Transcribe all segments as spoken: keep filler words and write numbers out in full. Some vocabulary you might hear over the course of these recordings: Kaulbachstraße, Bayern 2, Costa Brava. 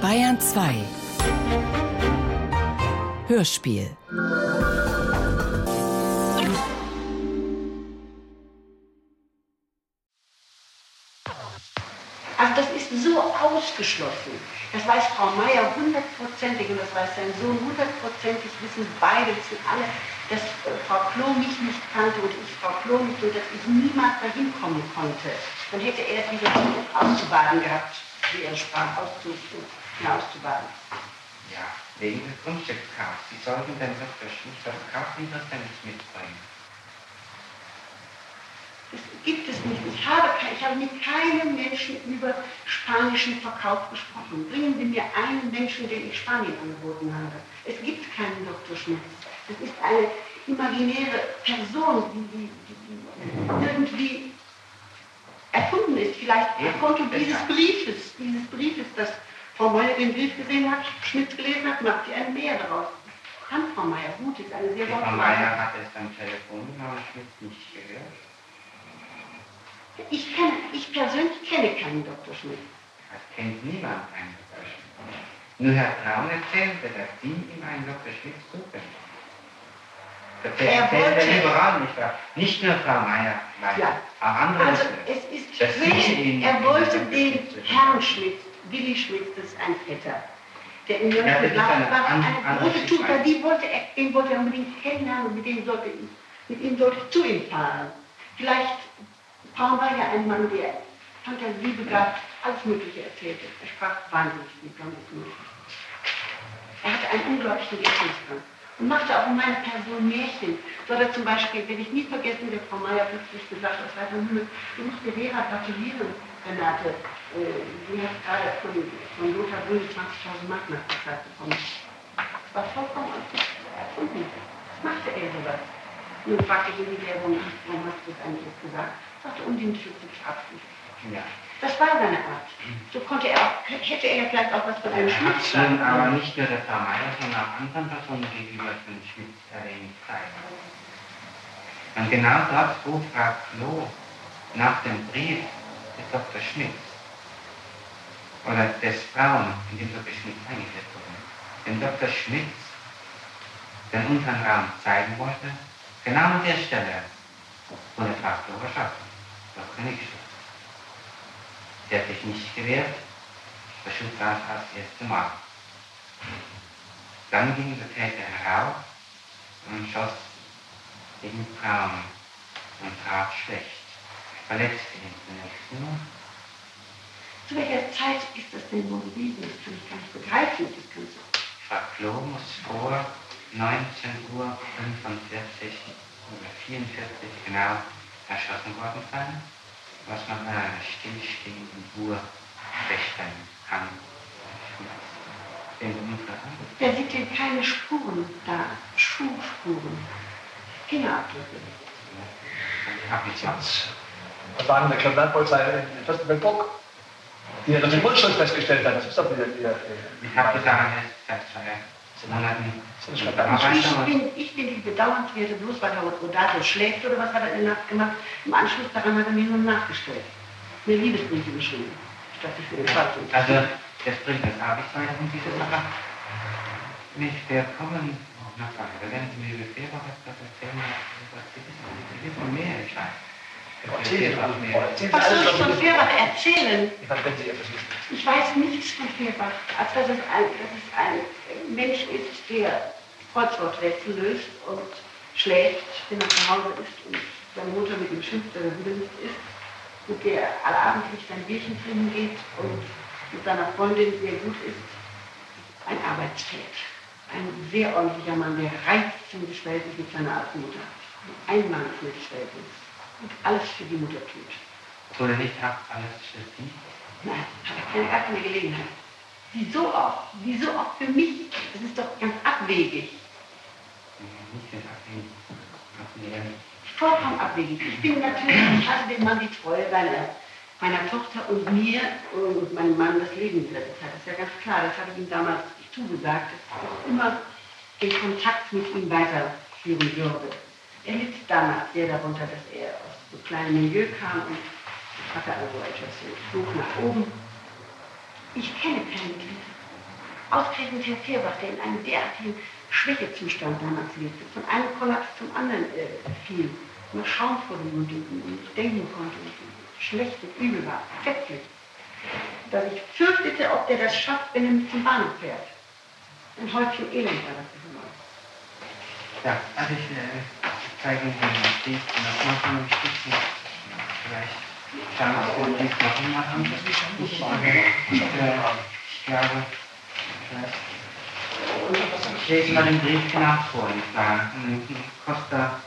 Bayern zwei Hörspiel. Also das ist so ausgeschlossen. Das weiß Frau Meier hundertprozentig und das weiß sein Sohn hundertprozentig. Wissen beide, wissen alle, dass Frau Klo mich nicht kannte und ich Frau Klo nicht, und dass ich niemals dahin kommen konnte. Dann hätte er wieder auszubaden gehabt, wie er sprach, auszubaden. Ja, wegen des Grundstückskaufs. Sie sollten dann das Kauflieders dann nicht mitbringen. Das gibt es nicht. Ich habe, ich habe mit keinem Menschen über spanischen Verkauf gesprochen. Bringen Sie mir einen Menschen, den ich Spanien angeboten habe. Es gibt keinen Doktor Schmitz. Das ist eine imaginäre Person, die, die, die irgendwie erfunden ist. Vielleicht aufgrund dieses Briefes, dieses Briefes, dass Frau Meier den Brief gesehen hat, Schmitz gelesen hat, macht sie ein Meer daraus. Kann Frau Meier, gut, ist eine sehr Frau Meier hat es am Telefon, aber Schmitz nicht gehört. Ich, kann, ich persönlich kenne keinen Doktor Schmidt. Das kennt niemand einen Doktor Schmidt. Nur Herr Braun erzählte, dass Sie ihm einen Doktor Schmidt suchen. Das er erzählt der Liberal nicht wahr. Nicht nur Frau Meier, ja. Auch andere. Also es ist schwierig. Er wollte den Herrn Schmidt, Willi Schmidt, das ist ein Vetter, der in Mönchengladbach eine große Tour war. Die wollte er, den wollte er unbedingt kennenlernen. Mit dem sollte ich, mit ihm sollte ich zu ihm fahren. Vielleicht Braun war ja ein Mann, der fantasiebegabt alles Mögliche erzählte. Er sprach wahnsinnig mit ganz möglich. Er hatte einen unglaublichen Gedächtnisgang und machte auch in meiner Person Märchen. So hat er zum Beispiel, wenn ich nie vergessen, der Frau Meier plötzlich gesagt hat, aus dem Himmel, du musst der Vera gratulieren, Renate. Äh, du hast gerade von, von Lothar Brühl zwanzigtausend Mark nachgefragt bekommen. Das war vollkommen erfunden. Das machte er sowas. Nun fragte ich ihn, warum hast du das eigentlich jetzt gesagt? Sagte, um den Typ zu verabschieden. Ja. Das war seine Art. So konnte er auch, hätte er vielleicht auch was von einem Schmitz sagen. Aber nicht nur das Vermeiden, sondern auch anderen Personen gegenüber von Schmitz erleben zeigen. Und genau dort, wo Frau Klo nach dem Brief des Doktor Schmitz oder des Frauen, in dem Doktor Schmitz eingesetzt wurde, dem Doktor Schmitz den unteren Raum zeigen wollte, genau an der Stelle wurde Frau Klo erschaffen. Das kann ich schon. Sie hat sich nicht gewehrt, verschob das als erste Mal. Dann ging der Täter herauf und schoss gegen Braun und traf schlecht. Verletzte ihn zunächst nur. Zu welcher Zeit ist das denn wohl gewesen? Das kann ich gar nicht begreifen. Das kann so. Frau Klo muss vor neunzehn Uhr fünfundvierzig oder vierundvierzig genau erschossen worden sein, was man bei einer stillstehenden Uhr feststellen kann. Da sind ja keine Spuren da, Schuhspuren, Fingerabdrücke. Das waren der Kriminalpolizei in Fürstenfeldbruck, die dann den Mundschutz festgestellt haben. Das ist doch wieder die. Ich habe gesagt, das ist Monaten. Ich bin, ich bin die Bedauernswerte, bloß weil Herr Rodato schläft oder was hat er in der Nacht gemacht. Im Anschluss daran hat er mir nur nachgestellt. Mir Liebesbriefe geschrieben. Ich dachte, ich will den Schwarzen. Also, das bringt das Abendsein und diese Sache. Nicht willkommen nach Bayern. Wenn Sie mir Befehl haben, das erzählen Sie von mir entscheiden. Erzählen. Was soll ich von Fehrbach erzählen? Ich weiß nichts von Fehrbach. Also dass es ein, dass es ein Mensch ist, der Kreuzworträtsel löst und schläft, wenn er zu Hause ist und seine Mutter mit ihm schimpft, der wütend ist, mit der allabendlich sein Bierchen trinken geht und mit seiner Freundin sehr gut ist. Ein Arbeitspferd. Ein sehr ordentlicher Mann, der reizende Verhältnis mit seiner alten Mutter. Ein Mann mit Verhältnis. Und alles für die Mutter tut. Obwohl er nicht hat, alles für sie? Nein, hat gar keine Gelegenheit. Wieso auch? Wieso auch für mich? Das ist doch ganz abwegig. Vollkommen abwegig. Ich bin natürlich, ich hatte dem Mann die Treue meiner, meiner Tochter und mir und meinem Mann das Leben gerettet hat. Das ist ja ganz klar, das habe ich ihm damals zugesagt, dass ich immer den Kontakt mit ihm weiterführen würde. Er litt damals sehr darunter, dass er aus so einem kleinen Milieu kam und hatte also etwas so hoch nach oben. Ich kenne keinen Kniff. Ausgerechnet Herr Fehrbach, der in einem derartigen Schwächezustand damals lebte, von einem Kollaps zum anderen äh, fiel, nur Schaum vor den Mund und nicht denken konnte, und schlecht und übel war, fettlich, dass ich fürchtete, ob der das schafft, wenn er mit zum Bahnhof fährt. Ein Häufchen Elend war das immer. Ja, also ich äh, zeige Ihnen den nächsten Aufmachen und Stützen. Vielleicht kann ich den nächsten Aufmachen machen. Ich glaube, vielleicht lese mal den Brief genau vor, ich war in Costa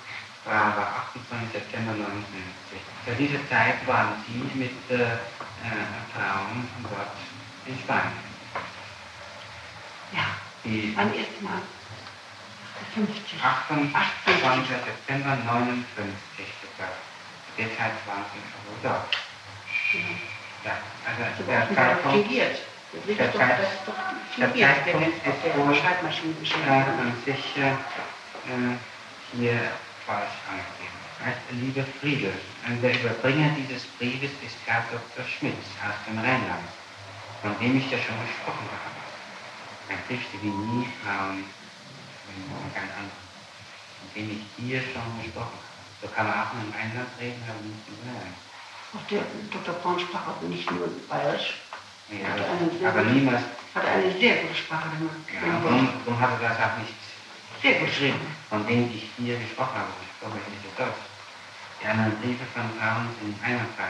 Brava, achtundzwanzigster September neunzehnhundertneunundsiebzig. Zu dieser Zeit waren Sie mit äh, Frauen an Bord in Spanien. Ja, mein erstes Mal. achtundzwanzigster September neunundfünfzig sogar. Deshalb waren Sie schon dort. Ja, also der Zeitpunkt der Zeitpunkt ist wohl, dass sich hier falsch angegeben hat. Liebe Friedel, der Überbringer dieses Briefes ist Herr Doktor Schmitz aus dem Rheinland, von dem ich ja schon gesprochen habe. Ein Briefchen wie nie Frauen, und kein anderer, von dem ich hier schon gesprochen habe. So kann man auch mit dem Rheinland reden, aber nicht im Rheinland. Auch der Doktor Braun sprach auch nicht nur Bayerisch. Ja, hat eine aber niemals. Hat eine sehr gute Sprache gemacht. Ja, warum, warum hat er das auch nicht sehr geschrieben? Von denen ich hier gesprochen habe, ich glaube, ich nicht so Deutsch. Die anderen Briefe von Frauen sind einwandfrei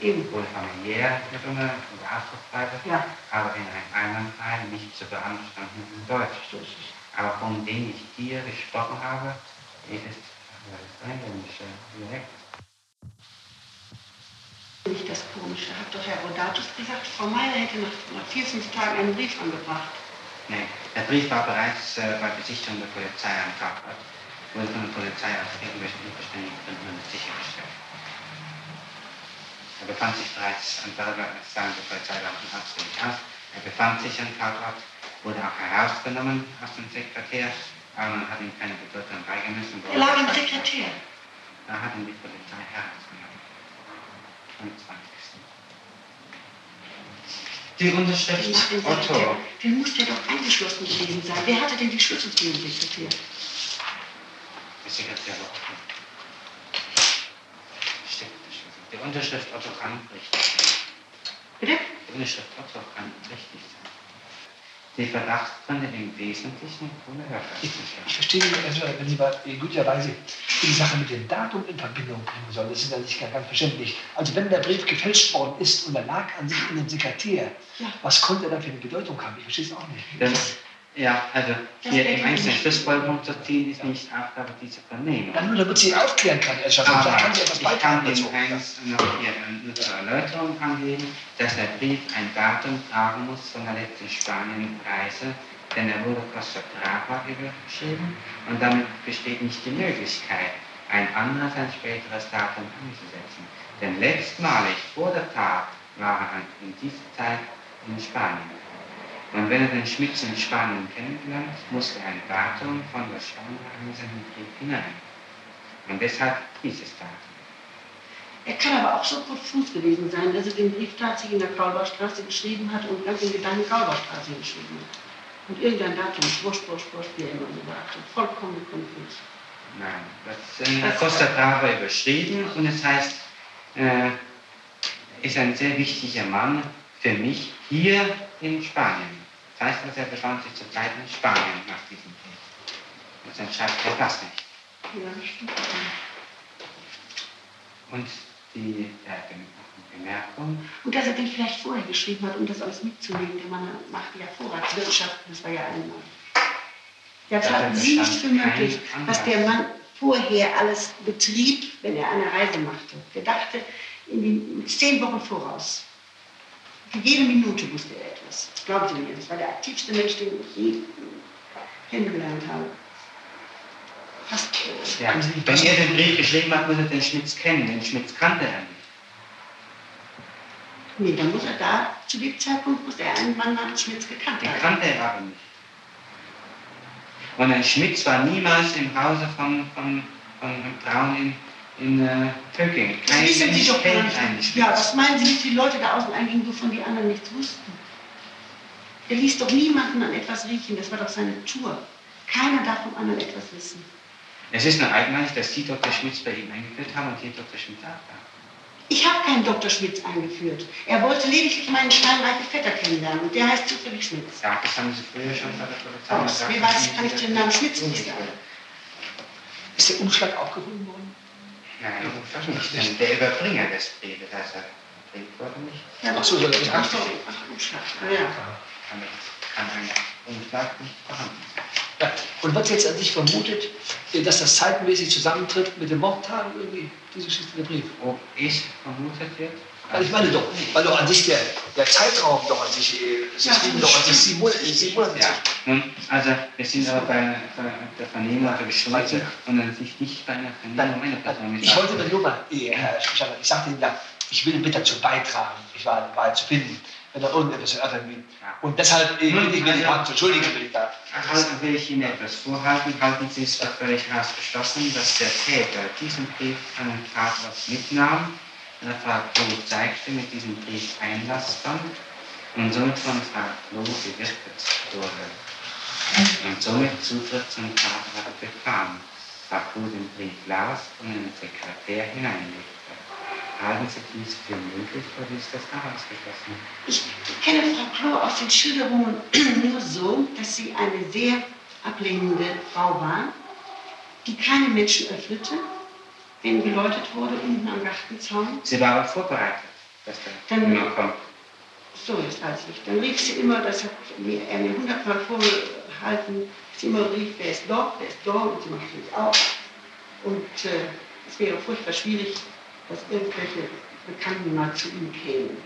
geworden. Wohl familiär mit einer Ausdrucksweise, ja, aber in einem einwandfreien, nicht zu beanstandenden Deutsch. So ist es. Aber von denen ich hier gesprochen habe, ist es einländische direkt. Nicht das Komische, hat doch Herr Rodatus gesagt, Frau Meier hätte nach, nach vier, fünf Tagen einen Brief angebracht. Nein, der Brief war bereits äh, bei Besichtigung der Polizei angebracht. Wurde von der Polizei aus irgendwelchen unverständlichen Gründen sichergestellt. Er befand sich bereits an Berger, als sagen die Polizei laufen absolut aus. Er befand sich an Tatort, wurde auch herausgenommen aus dem Sekretär, aber man hat ihm keine Bedeutung beigemessen. Er lag im Sekretär. Da hat ihn die Polizei herausgenommen. Die Unterschrift Otto. Den muss der doch eingeschlossen gewesen sein. Wer hatte denn die Schlüssel zu dem Sekretär? Der Sekretär war offen. Stimmt, der Schlüssel. Die Unterschrift Otto kann richtig sein. Bitte? Die Unterschrift Otto kann richtig sein. Die Verdachtsgründe im Wesentlichen ohne Hörverständlichkeit. Ich verstehe, also, wenn Sie mal in guter Weise die Sache mit dem Datum in Verbindung bringen sollen. Das ist ja nicht ganz verständlich. Also wenn der Brief gefälscht worden ist und er lag an sich in dem Sekretär, ja, was konnte er dann für eine Bedeutung haben? Ich verstehe es auch nicht. Das, ja, also hier im einzelnen Schlussfolgerung zu ziehen, ist nicht Aufgabe dieser Vernehmung. Dann nur, damit sie aufklären kann, Herr Schaffner. Aber kann sie etwas ich kann Ihnen eins noch hier nur zur Erläuterung angeben, dass der Brief ein Datum tragen muss von der letzten Spanien-Reise, denn er wurde Costa Brava überschrieben und damit besteht nicht die Möglichkeit, ein anderes, ein späteres Datum anzusetzen. Denn letztmalig vor der Tat war er in dieser Zeit in Spanien. Und wenn er den Schmitz in Spanien kennengelernt, musste ein Datum von der Spanien in seinen Brief hinein. Und deshalb dieses Datum. Er kann aber auch so konfus gewesen sein, dass er den Brief tatsächlich in der Kaulbachstraße geschrieben hat und ganz in Gedanken Kaulbachstraße geschrieben hat. Und irgendein Datum, wurscht, wurscht, wurscht, wie er immer gesagt hat. Vollkommen konfus. Nein, das ist in der Costa Brava überschrieben und es heißt, äh, ist ein sehr wichtiger Mann für mich hier in Spanien. Das heißt, dass er befand sich zur Zeit in Spanien nach diesem Krieg. Und dann schreibt er das nicht. Ja, das stimmt. Und die äh, Bemerkung. Und dass er den vielleicht vorher geschrieben hat, um das alles mitzunehmen. Der Mann machte ja Vorratswirtschaften, das war ja einmal. Jetzt hatten Sie nicht für möglich, was der Mann vorher alles betrieb, wenn er eine Reise machte. Der dachte in zehn Wochen voraus. Für jede Minute wusste er etwas. Das glauben Sie mir, das war der aktivste Mensch, den ich je kennengelernt habe. Fast. Äh, ja. Wenn er den Brief geschrieben hat, muss er den Schmitz kennen. Den Schmitz kannte er nicht. Nee, dann muss er da, zu dem Zeitpunkt, muss er einen Mann namens Schmitz gekannt haben. Den kannte er aber nicht. Und ein Schmitz war niemals im Hause von, von, von Braun in. In äh, Töcking. Wissen Sie doch gar nicht. Ja, was meinen Sie nicht, die Leute da außen eingingen, wovon die anderen nichts wussten? Er ließ doch niemanden an etwas riechen, das war doch seine Tour. Keiner darf vom anderen etwas wissen. Es ist nur eigenartig, dass die Doktor Schmitz bei ihm eingeführt haben und hier Doktor Schmitz da war. Ich habe keinen Doktor Schmitz eingeführt. Er wollte lediglich meinen steinreichen Vetter kennenlernen und der heißt zufällig Schmitz. Ja, das haben Sie früher schon bei der Polizei gesagt. Wie weiß ich, kann ich den Namen Schmitz nicht sagen. Ist der Umschlag aufgehoben worden? Nein, nicht. Der Überbringer des Briefes, heißt er. Ja, ach so, soll er nicht anfangen? Ach, Umschlag. Ja. Kann ein Umschlag nicht vorhanden sein. Ja. Und was jetzt an sich vermutet, dass das zeitmäßig zusammentrifft mit dem Mordtag irgendwie, diese Geschichte der Brief. Ob es vermutet wird? Also ich meine doch, weil doch an sich der, der Zeitraum doch an sich, es ja, ist doch an sich sieben Monate. Ja. Nun, also wir sind aber bei, einer, bei der Vernehmung geschlossen und an sich nicht bei einer Vernehmung meiner Person. Ich wollte mir nur mal, Herr Schaller, ich sagte Ihnen ja, ich will mit dazu beitragen, ich war, war zu finden, wenn da irgendetwas erörtert wird. Und deshalb äh, hm, ich also, Hand, entschuldigen will ich da. Also will ich Ihnen etwas vorhalten. Halten Sie es für völlig hart beschlossen, dass der Täter diesen Brief an den Tatort mitnahm, der Frau Klo zeigte mit diesem Brief Einlassband und somit von Frau Klo gewirkt wurde und somit Zutritt zum Tatort bekam. Frau Klo den Brief las und in den Sekretär hineinlegte. Haben Sie dies für möglich oder ist das ausgeschlossen? Ich kenne Frau Klo aus den Schilderungen nur so, dass sie eine sehr ablehnende Frau war, die keine Menschen öffnete, wenn geläutet wurde unten am Gartenzaun. Sie war aber vorbereitet, dass der dann immer kommt. So, das weiß ich. Dann rief sie immer, das hat er mir hundertmal vorgehalten, sie immer rief, wer ist dort, wer ist dort, und sie machte mich auf. Und äh, es wäre furchtbar schwierig, dass irgendwelche Bekannten mal zu ihm kämen.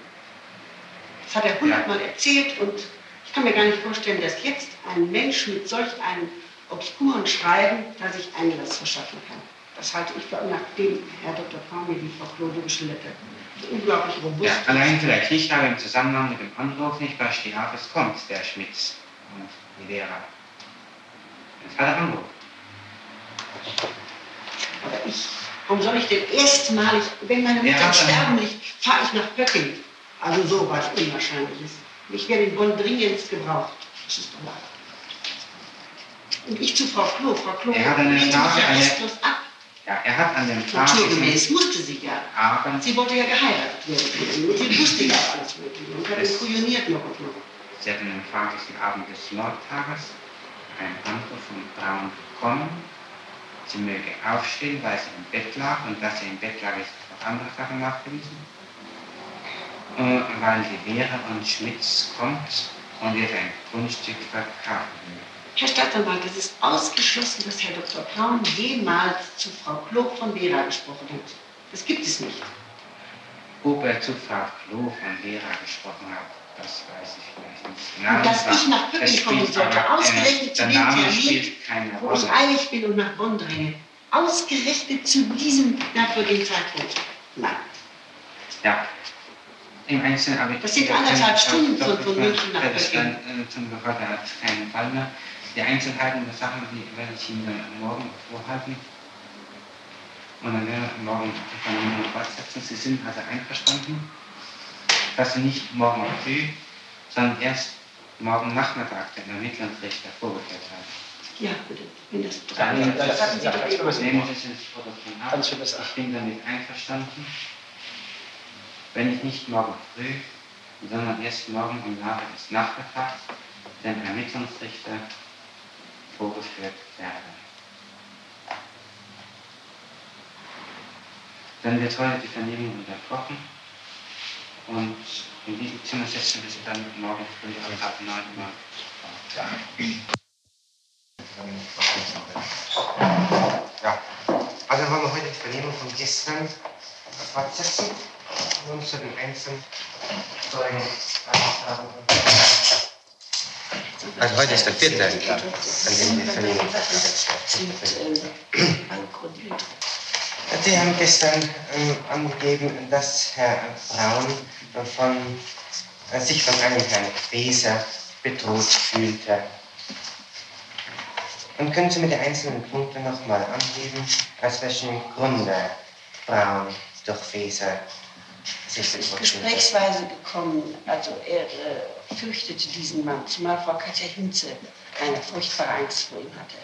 Das hat er hundertmal erzählt und ich kann mir gar nicht vorstellen, dass jetzt ein Mensch mit solch einem obskuren Schreiben da sich Einlass verschaffen kann. Das halte ich für, nachdem Herr Doktor Pauli die Frau Klo geschildert hat, unglaublich robust. Ja, allein vielleicht nicht, aber im Zusammenhang mit dem Anruf nicht, weil Stiafes kommt, der Schmitz und die Lehrer. Das war der Anruf. Aber ich... Warum soll ich denn erstmalig, wenn meine Mutter ja, sterben liegt, fahre ich nach Pöcking? Also so was Unwahrscheinliches. Ich werde in Bonn dringend gebraucht. Das ist normal. Und ich zu Frau Klo. Frau Klo lehnt mich restlos ab. Ja, er hat an dem Tag... Naturgemäß musste sie ja. Aber sie wollte ja geheiratet werden. Und sie wusste ja alles Mögliche. Und hat ihn kujoniert noch und noch. Sie hat an dem fahrtlichen Abend des Mordtages einen Anruf von Braun bekommen. Sie möge aufstehen, weil sie im Bett lag und dass sie im Bett lag, ist auf andere Sachen nachgewiesen. Und weil die Vera und Schmitz kommt und ihr ein Grundstück verkaufen will. Herr Staatsanwalt, es ist ausgeschlossen, dass Herr Doktor Braun jemals zu Frau Klo von Vera gesprochen hat. Das gibt es nicht. Ob er zu Frau Klo von Vera gesprochen hat. Das weiß ich vielleicht nicht. Genau, und dass ich nach Pöcking kommen sollte, ausgerechnet zu dem Termin, wo ich eilig bin und nach Bonn dränge. Ausgerechnet zu diesem merkwürdigen Zeitpunkt. Nein. Ja. Im Einzelnen habe ich... Das sind anderthalb Stunden von München nach Pöcking. Zum Gehör, da hat es keinen Fall mehr. Die Einzelheiten der Sachen werde ich Ihnen dann morgen vorhalten. Und dann werden wir morgen von Ihnen fortsetzen. Sie sind also einverstanden? Dass Sie nicht morgen früh, sondern erst morgen Nachmittag den Ermittlern und Richter vorgeführt haben. Ja, bitte. Wenn das dran ist, dann sagen Sie doch eben. Nehmen Sie es ins Protokoll ab. Ich bin damit einverstanden, wenn ich nicht morgen früh, sondern erst morgen im Laufe des Nachmittags den Ermittlungsrichter vorgeführt werde. Dann wird heute die Vernehmung unterbrochen. Und in diesem Zimmer setzen wir sie dann morgen früh ab neun Uhr. Ja. Ja. Also wollen wir heute die Vernehmung von gestern fortsetzen und zu den einzelnen Zeugen. Also heute ist der vierte, an dem die Vernehmung stattfindet. Sie haben gestern ähm, angegeben, dass Herr Braun von, äh, sich von einem Herrn Weser bedroht fühlte. Und können Sie mir die einzelnen Punkte nochmal angeben, aus welchem Grunde Braun durch Weser Gesprächsweise gekommen. Also er äh, fürchtete diesen Mann, zumal Frau Katja Hinze eine furchtbare Angst vor ihm hatte.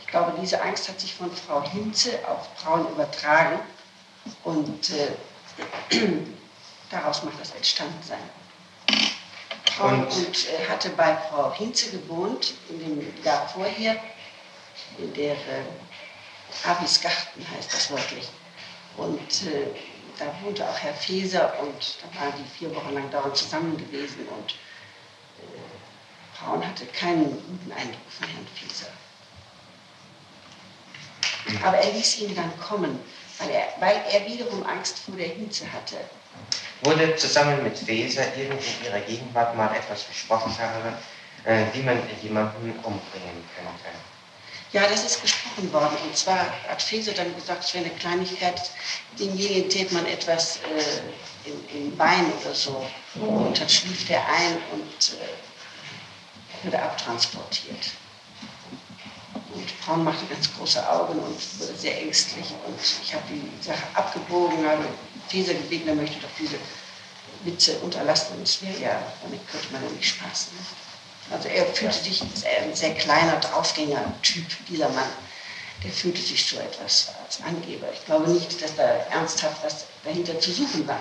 Ich glaube, diese Angst hat sich von Frau Hinze auf Braun übertragen und äh, daraus macht das Entstandensein. Braun und, und äh, hatte bei Frau Hinze gewohnt, in dem Jahr vorher, in der äh, Avisgarten heißt das wörtlich. Und äh, da wohnte auch Herr Feser und da waren die vier Wochen lang dauernd zusammen gewesen und äh, Braun hatte keinen guten Eindruck von Herrn Feser. Aber er ließ ihn dann kommen, weil er, weil er wiederum Angst vor der Hitze hatte. Wurde zusammen mit Feser irgendwo in ihrer Gegenwart mal etwas besprochen darüber, äh, wie man jemanden umbringen könnte? Ja, das ist gesprochen worden. Und zwar hat Feser dann gesagt, es wäre eine Kleinigkeit, demjenigen tät man etwas äh, im, im Bein oder so. Und dann schlief der ein und äh, wurde abtransportiert. Und Braun machte ganz große Augen und wurde sehr ängstlich. Und ich habe die Sache abgebogen, habe Feser gebeten, er möchte doch diese Witze unterlassen. Und es wäre ja, damit könnte man ja nicht spaßen. Ne? Also er fühlte sich, er ein sehr kleiner Draufgänger-Typ, dieser Mann, der fühlte sich so etwas als Angeber. Ich glaube nicht, dass da ernsthaft was dahinter zu suchen war.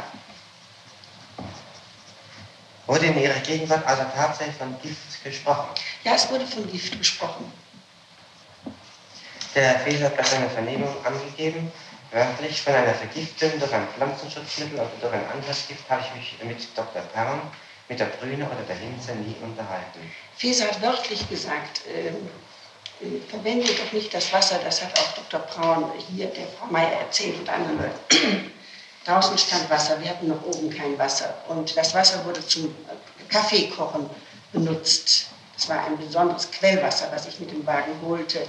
Wurde in Ihrer Gegenwart also tatsächlich von Gift gesprochen? Ja, es wurde von Gift gesprochen. Der Herr Feser hat bei seiner Vernehmung angegeben, wörtlich von einer Vergiftung durch ein Pflanzenschutzmittel oder durch ein anderes Gift habe ich mich mit Doktor Braun, mit der Brüne oder der Hinze nie unterhalten. Feser hat wörtlich gesagt, äh, äh, verwende doch nicht das Wasser, das hat auch Doktor Braun hier, der Frau Meier erzählt und anderen Leuten. Draußen stand Wasser, wir hatten noch oben kein Wasser. Und das Wasser wurde zum Kaffeekochen benutzt. Das war ein besonderes Quellwasser, was ich mit dem Wagen holte.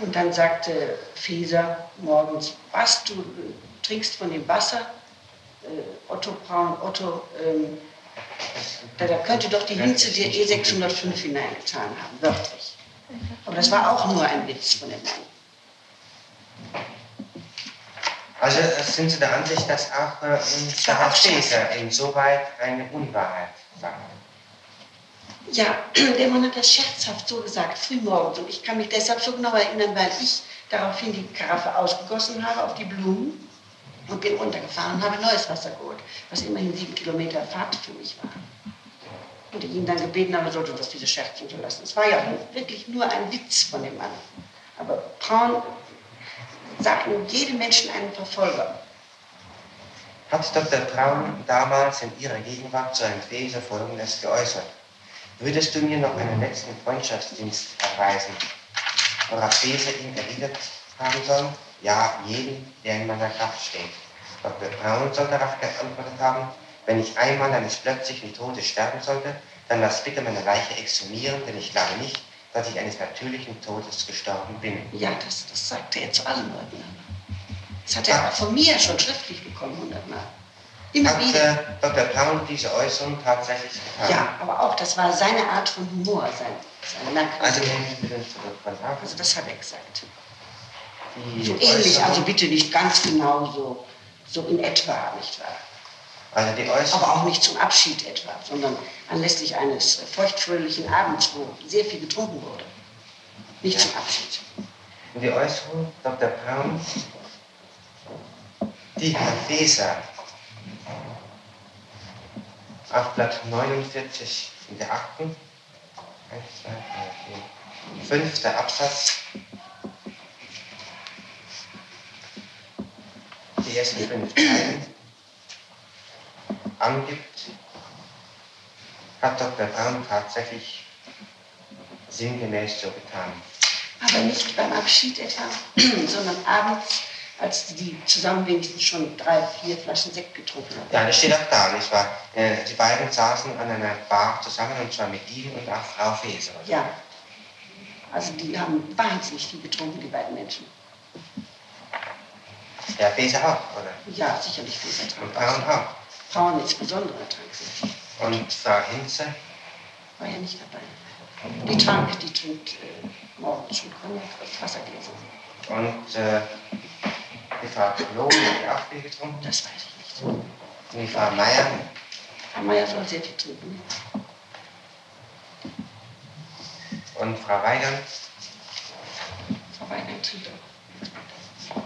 Und dann sagte Feser morgens, was, du trinkst von dem Wasser? Äh, Otto Braun, Otto, ähm, Da, da könnte doch die Hinze dir E sechshundertfünf hineingetan haben, wörtlich. Aber das war auch nur ein Witz von dem Mann. Also sind Sie der Ansicht, dass auch äh, der Herr Feser insoweit eine Unwahrheit war? Ja, der Mann hat das scherzhaft so gesagt, frühmorgens. Und ich kann mich deshalb so genau erinnern, weil ich daraufhin die Karaffe ausgegossen habe auf die Blumen. Und bin runtergefahren und habe neues Wasser geholt, was immerhin sieben Kilometer Fahrt für mich war. Und ich ihn dann gebeten habe, sollte das diese Scherz unterlassen. Es war ja wirklich nur ein Witz von dem Mann. Aber Braun sah in jedem Menschen einen Verfolger. Hat Doktor Braun damals in Ihrer Gegenwart zu einem Feser Folgendes geäußert? Würdest du mir noch einen letzten Freundschaftsdienst erweisen? Und hat Feser ihm erwidert haben sollen? Ja, jeden, der in meiner Kraft steht. Doktor Braun soll darauf geantwortet haben, wenn ich einmal eines plötzlichen Todes sterben sollte, dann lass bitte meine Leiche exhumieren, denn ich glaube nicht, dass ich eines natürlichen Todes gestorben bin. Ja, das, das sagte er zu allen Leuten. Das hat er auch von mir schon schriftlich bekommen, hundertmal. Immer hat, wieder. Hat äh, Doktor Braun diese Äußerung tatsächlich getan? Ja, aber auch, das war seine Art von Humor, sein, sein Nacken. Also nehmen Sie bitte zurück, was haben Sie? Also das hat er gesagt. So ähnlich, also bitte nicht ganz genau so, so in etwa, nicht wahr? Also die Äußerung, aber auch nicht zum Abschied etwa, sondern anlässlich eines feuchtfröhlichen Abends, wo sehr viel getrunken wurde. Nicht ja. Zum Abschied. Und die Äußerung Doktor Braun, die Herr Feser auf Blatt neunundvierzig in der achten, fünfter Absatz, die ersten fünf Teile angibt, hat Doktor Braun tatsächlich sinngemäß so getan. Aber nicht beim Abschied etwa, sondern abends, als die zusammen wenigstens schon drei, vier Flaschen Sekt getrunken haben. Ja, das steht auch da, nicht wahr? Die beiden saßen an einer Bar zusammen, und zwar mit ihm und auch Frau Feser. Oder? Ja, also die haben wahnsinnig viel getrunken, die beiden Menschen. Ja, Feser auch, oder? Ja, sicherlich Feser trank. Und Braun auch? Braun insbesondere trank sie. Und Frau Hinze? War ja nicht dabei. Die trank, die trinkt äh, morgens schon Cognac aus Wassergläser. Und äh, die Frau Kloh, hat auch viel getrunken? Das weiß ich nicht. Wie Frau Meier? Frau Meier soll sie vertreten. Und Frau Weigand? Frau Weigand tritt auch.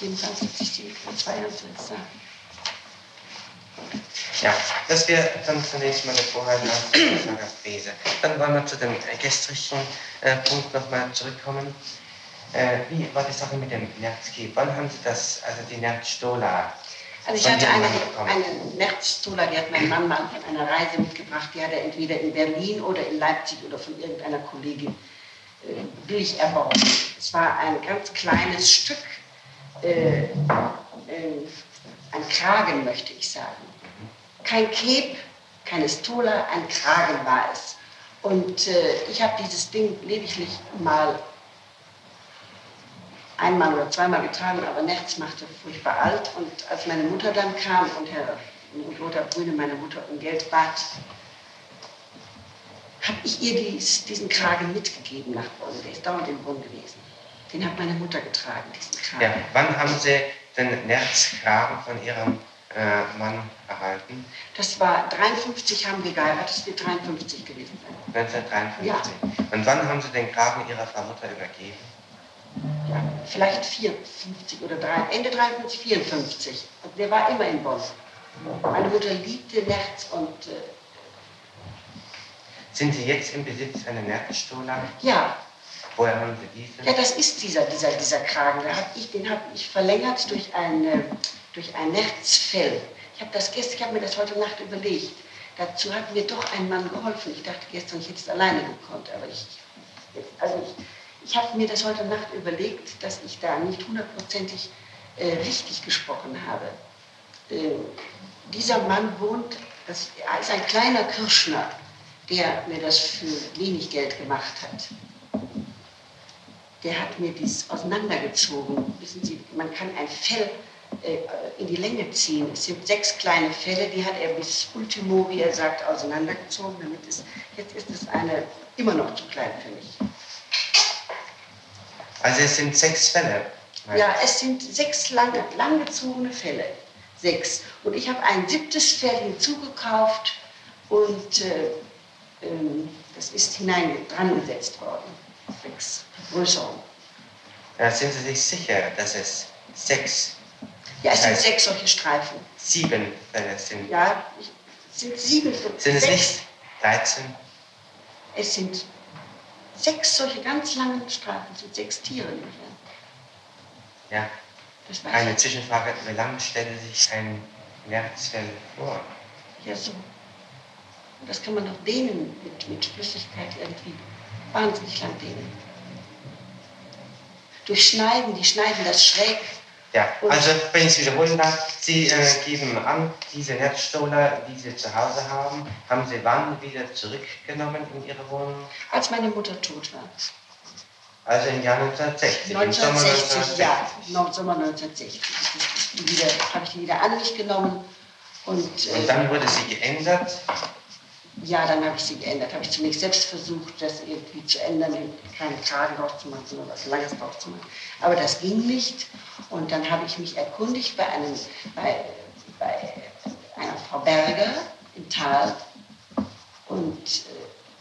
siebenundzwanzig, zweiundzwanzig. Ja, das wäre dann zunächst mal der Vorhang nach Paragraph Bese. Dann wollen wir zu dem gestrigen äh, Punkt nochmal zurückkommen. Äh, wie war die Sache mit dem Nerzki? Wann haben Sie das, also die Nerzstola? Also ich hatte eine, eine Nerzstola, die hat mein Mann mal von einer Reise mitgebracht. Die hat er entweder in Berlin oder in Leipzig oder von irgendeiner Kollegin äh, billig erbaut. Es war ein ganz kleines Stück, äh, äh, ein Kragen, möchte ich sagen. Kein Keb, keine Stola, ein Kragen war es. Und äh, ich habe dieses Ding lediglich mal einmal oder zweimal getragen, aber nachts machte furchtbar alt. Und als meine Mutter dann kam und Herr und Lothar Brüne, meine Mutter, um Geld bat, habe ich ihr dies, diesen Kragen mitgegeben nach Bonn. Der ist dauernd in Bonn gewesen. Den hat meine Mutter getragen, diesen Kragen. Ja, wann haben Sie den Nerzkragen von Ihrem Mann erhalten? Das war dreiundfünfzig, haben wir geheiratet, das wird dreiundfünfzig gewesen sein. neunzehnhundertdreiundfünfzig. Ja. Und wann haben Sie den Kragen Ihrer Frau Mutter übergeben? Ja, vielleicht vierundfünfzig oder drei, Ende dreiundfünfzig, vierundfünfzig. Und der war immer in Bonn. Meine Mutter liebte Nerz und... Äh, Sind Sie jetzt im Besitz einer Nerzstola? Ja. Woher haben Sie diese? Ja, das ist dieser, dieser, dieser Kragen. Da hab ich, den habe ich verlängert durch eine... durch ein Nerzfell. Ich habe das gestern, ich habe mir das heute Nacht überlegt. Dazu hat mir doch ein Mann geholfen. Ich dachte gestern, ich hätte es alleine gekonnt, aber ich, also ich, ich habe mir das heute Nacht überlegt, dass ich da nicht hundertprozentig äh, richtig gesprochen habe. Äh, dieser Mann wohnt, das ist ein kleiner Kirschner, der mir das für wenig Geld gemacht hat. Der hat mir dies auseinandergezogen. Wissen Sie, man kann ein Fell in die Länge ziehen. Es sind sechs kleine Fälle, die hat er bis Ultimo, wie er sagt, auseinandergezogen. Damit ist, jetzt ist es eine immer noch zu klein für mich. Also es sind sechs Fälle? Ja, es sind sechs lange, langgezogene Fälle. Sechs. Und ich habe ein siebtes Fell hinzugekauft und äh, ähm, das ist hinein dran gesetzt worden. Sechs Vergrößerung. Ja, sind Sie sich sicher, dass es sechs? Ja, es sind also sechs solche Streifen. Sieben Fälle sind. Ja, es sind sieben. Sind es nicht dreizehn? Es sind sechs solche ganz langen Streifen, es sind sechs Tiere. Ja. Ja. Das weiß Eine ich. Zwischenfrage: Wie lang stellen Sie sich ein Nerzfell vor? Ja, so. Und das kann man noch dehnen mit, mit Flüssigkeit irgendwie. Wahnsinnig lang dehnen. Durchschneiden, die schneiden das schräg. Ja, also wenn ich es wiederholen darf, Sie äh, geben an, diese Nerzstola, die Sie zu Hause haben, haben Sie wann wieder zurückgenommen in Ihre Wohnung? Als meine Mutter tot war. Also im Jahr neunzehnhundertsechzig? neunzehnhundertsechzig, ja, im Sommer neunzehnhundertsechzig. Habe ich die wieder an mich genommen. Und, äh, und dann wurde sie geändert? Ja, dann habe ich sie geändert. Habe ich zunächst selbst versucht, das irgendwie zu ändern, keinen Kragen drauf zu machen, sondern was Langes drauf zu machen. Aber das ging nicht. Und dann habe ich mich erkundigt bei, einem, bei, bei einer Frau Berger im Tal. Und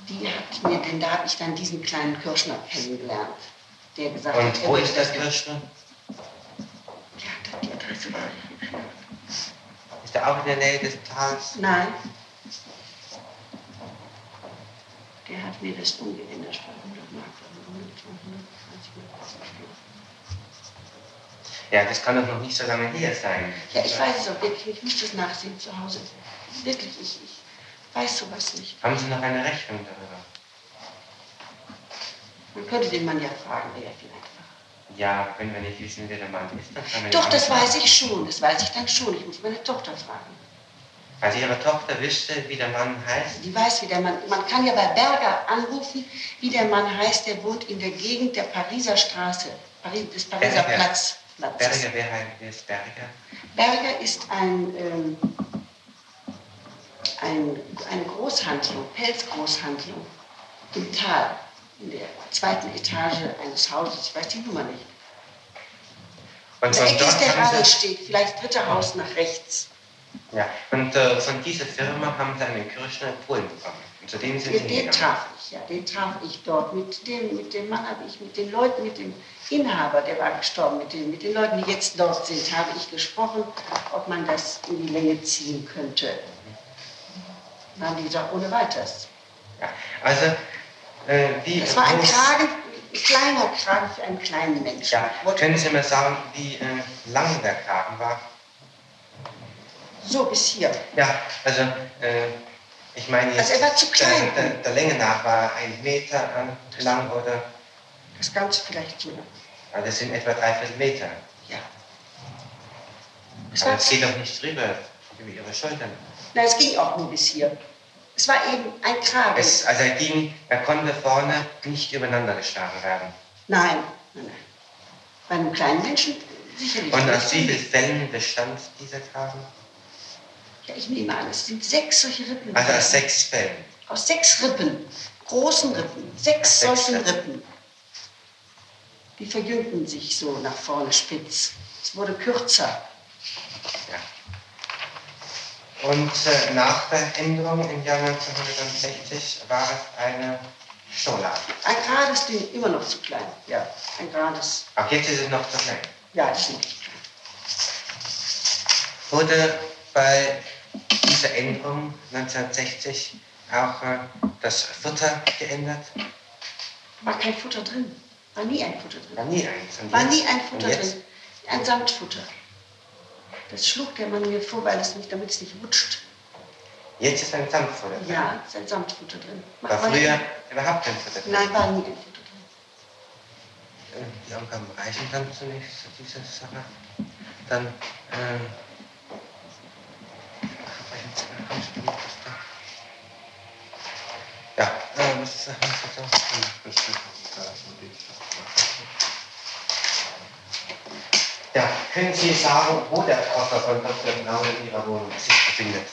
die hat mir, denn da habe ich dann diesen kleinen Kirschner kennengelernt, der gesagt hat. Und wo ist der Kirschner? Ja, die Adresse war ja. Ist der auch in der Nähe des Tals? Nein. Der hat mir das umgeändert, bei hundert Mark, zweihundert, zweihundertzwanzig Mark. Ja, das kann doch noch nicht so lange her sein. Ja, ich weiß es auch wirklich, ich muss das nachsehen zu Hause. Wirklich, ich, ich weiß sowas nicht. Haben Sie noch eine Rechnung darüber? Man könnte den Mann ja fragen, wäre vielleicht einfach. Ja, wenn wir nicht wissen, wer der Mann ist, dann kann man Doch, das weiß ich schon, das weiß ich dann schon. Ich muss meine Tochter fragen. Also Ihre Tochter wüsste, wie der Mann heißt? Die weiß, wie der Mann... Man kann ja bei Berger anrufen, wie der Mann heißt. Der wohnt in der Gegend der Pariser Straße, Paris, des Pariser Berger. Platz. Platzes. Berger, wer heißt wer ist Berger? Berger ist ein, ähm, ein, eine Großhandlung, Pelzgroßhandlung im Tal, in der zweiten Etage eines Hauses. Ich weiß die Nummer nicht. Und da ist der Hagelsteg, vielleicht dritte Haus nach rechts. Ja, und äh, von dieser Firma haben sie einen Kirschner in Polen bekommen. Und zu dem sind ja, sie den traf ich, ja, den traf ich dort. Mit dem, mit dem Mann habe ich, mit den Leuten, mit dem Inhaber, der war gestorben, mit den, mit den Leuten, die jetzt dort sind, habe ich gesprochen, ob man das in die Länge ziehen könnte. Dann haben die gesagt, ohne weiteres. Ja, also, äh, wie... Es war ein Kragen, ein kleiner Kragen für einen kleinen Menschen. Ja, können Sie mir sagen, wie äh, lang der Kragen war? So, bis hier. Ja, also, äh, ich meine jetzt, also er war zu klein. Der, der, der Länge nach war ein Meter äh, lang oder... Das Ganze vielleicht so lang. Ja, das sind etwa dreiviertel Meter. Ja. Das Aber es geht doch nicht drüber, über Ihre Schultern. Nein, es ging auch nur bis hier. Es war eben ein Kragen. Es, also er ging, er konnte vorne nicht übereinander geschlagen werden. Nein, nein, nein. Bei einem kleinen Menschen sicherlich. Und aus wie vielen Fällen bestand dieser Kragen? Ja, ich nehme an, es sind sechs solche Rippen. Also aus sechs Fällen? Aus sechs Rippen, großen Rippen, sechs solchen Rippen. Die verjüngten sich so nach vorne spitz. Es wurde kürzer. Ja. Und äh, nach der Änderung im Jahr neunzehnhundertsechzig war es eine Schola. Ein gerades Ding, immer noch zu klein. Ja, ein gerades. Auch jetzt ist es noch zu klein? Ja, es ist noch zu klein. Wurde bei dieser Änderung neunzehnhundertsechzig auch äh, das Futter geändert? War kein Futter drin. War nie ein Futter drin. War nie eins. Und war jetzt? nie ein Futter drin. Ein Samtfutter. Das schlug der Mann mir vor, weil es nicht, damit es nicht rutscht. Jetzt ist ein Samtfutter drin? Ja, ist ein Samtfutter drin. War, war früher nie überhaupt kein Futter drin? Nein, war nie ein Futter drin. Die Angaben reichen dann zunächst zu dieser Sache. Dann, ähm, ja, äh, was ist das? Ja, können Sie sagen, wo der Koffer von Dr. Blau in Ihrer Wohnung sich befindet?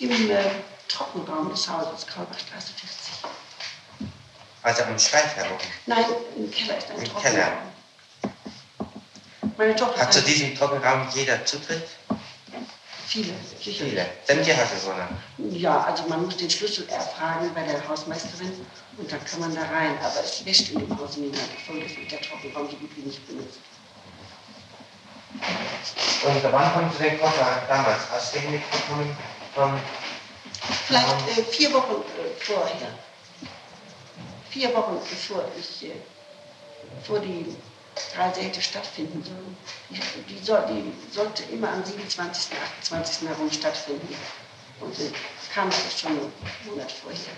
Im äh, Trockenraum des Hauses, Kaulbachstraße vierzig. Also am Schreibtisch herum? Nein, im Keller ist ein Im Keller. Meine Tochter hat zu diesem Trockenraum jeder Zutritt? Viele, sicherlich. Viele. Sämtliche Hausbewohner? Ja, also man muss den Schlüssel erfragen bei der Hausmeisterin und dann kann man da rein. Aber es wäscht in dem Haus niemand. Voll ist mit der Trockenraum so gut wie nicht benutzt. Und wann haben Sie den Koffer damals als Technik bekommen? Von Vielleicht äh, vier Wochen äh, vorher. Vier Wochen bevor ich äh, vor die Reise hätte stattfinden sollen. Die, die, soll, die sollte immer am siebenundzwanzigsten, achtundzwanzigsten herum stattfinden. Und äh, kam das schon einen Monat vorher.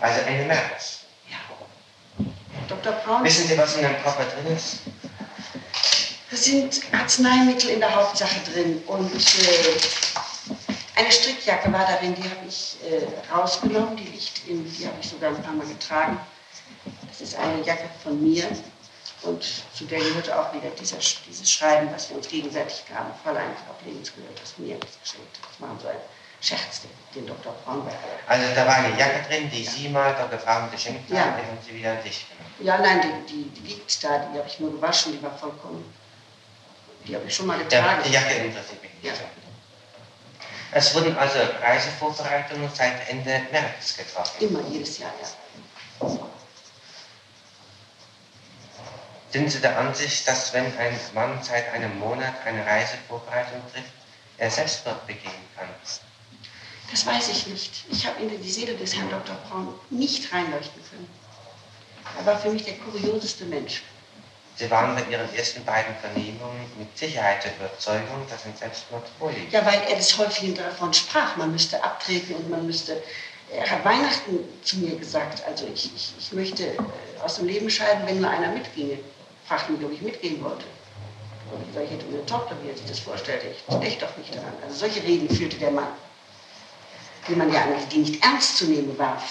Also Ende März? Ja. Doktor Braun. Wissen Sie, was in dem Koffer drin ist? Da sind Arzneimittel in der Hauptsache drin und äh, eine Strickjacke war darin, die habe ich äh, rausgenommen, die liegt im, die habe ich sogar ein paar Mal getragen. Das ist eine Jacke von mir und zu der gehörte auch wieder dieser, dieses Schreiben, was wir uns gegenseitig gaben. Fräulein, Frau Lebens gehört das mir, das geschenkt. Das war so ein Scherz, den, den Doktor Braun war. Also da war eine Jacke drin, die Sie mal Doktor Braun geschenkt haben, ja. Die haben Sie wieder an sich genommen. Ja, nein, die, die, die liegt da, die habe ich nur gewaschen, die war vollkommen. Die habe ich schon mal getragen. Ja, die Jacke interessiert mich nicht. Es wurden also Reisevorbereitungen seit Ende März getroffen. Immer, jedes Jahr, ja. Sind Sie der Ansicht, dass wenn ein Mann seit einem Monat eine Reisevorbereitung trifft, er Selbstmord begehen kann? Das weiß ich nicht. Ich habe in die Seele des Herrn Doktor Braun nicht reinleuchten können. Er war für mich der kurioseste Mensch. Sie waren bei Ihren ersten beiden Vernehmungen mit Sicherheit der Überzeugung, dass ein Selbstmord vorliegt. Ja, weil er des Häufigen davon sprach, man müsste abtreten und man müsste... Er hat Weihnachten zu mir gesagt, also ich, ich, ich möchte aus dem Leben scheiden, wenn nur einer mitginge. Fragte mich, ob ich mitgehen wollte. Und ich sage, ich hätte eine Tochter, wie er sich das vorstellte. Ich denke doch nicht daran. Also solche Reden führte der Mann, die man ja eigentlich nicht ernst zu nehmen war.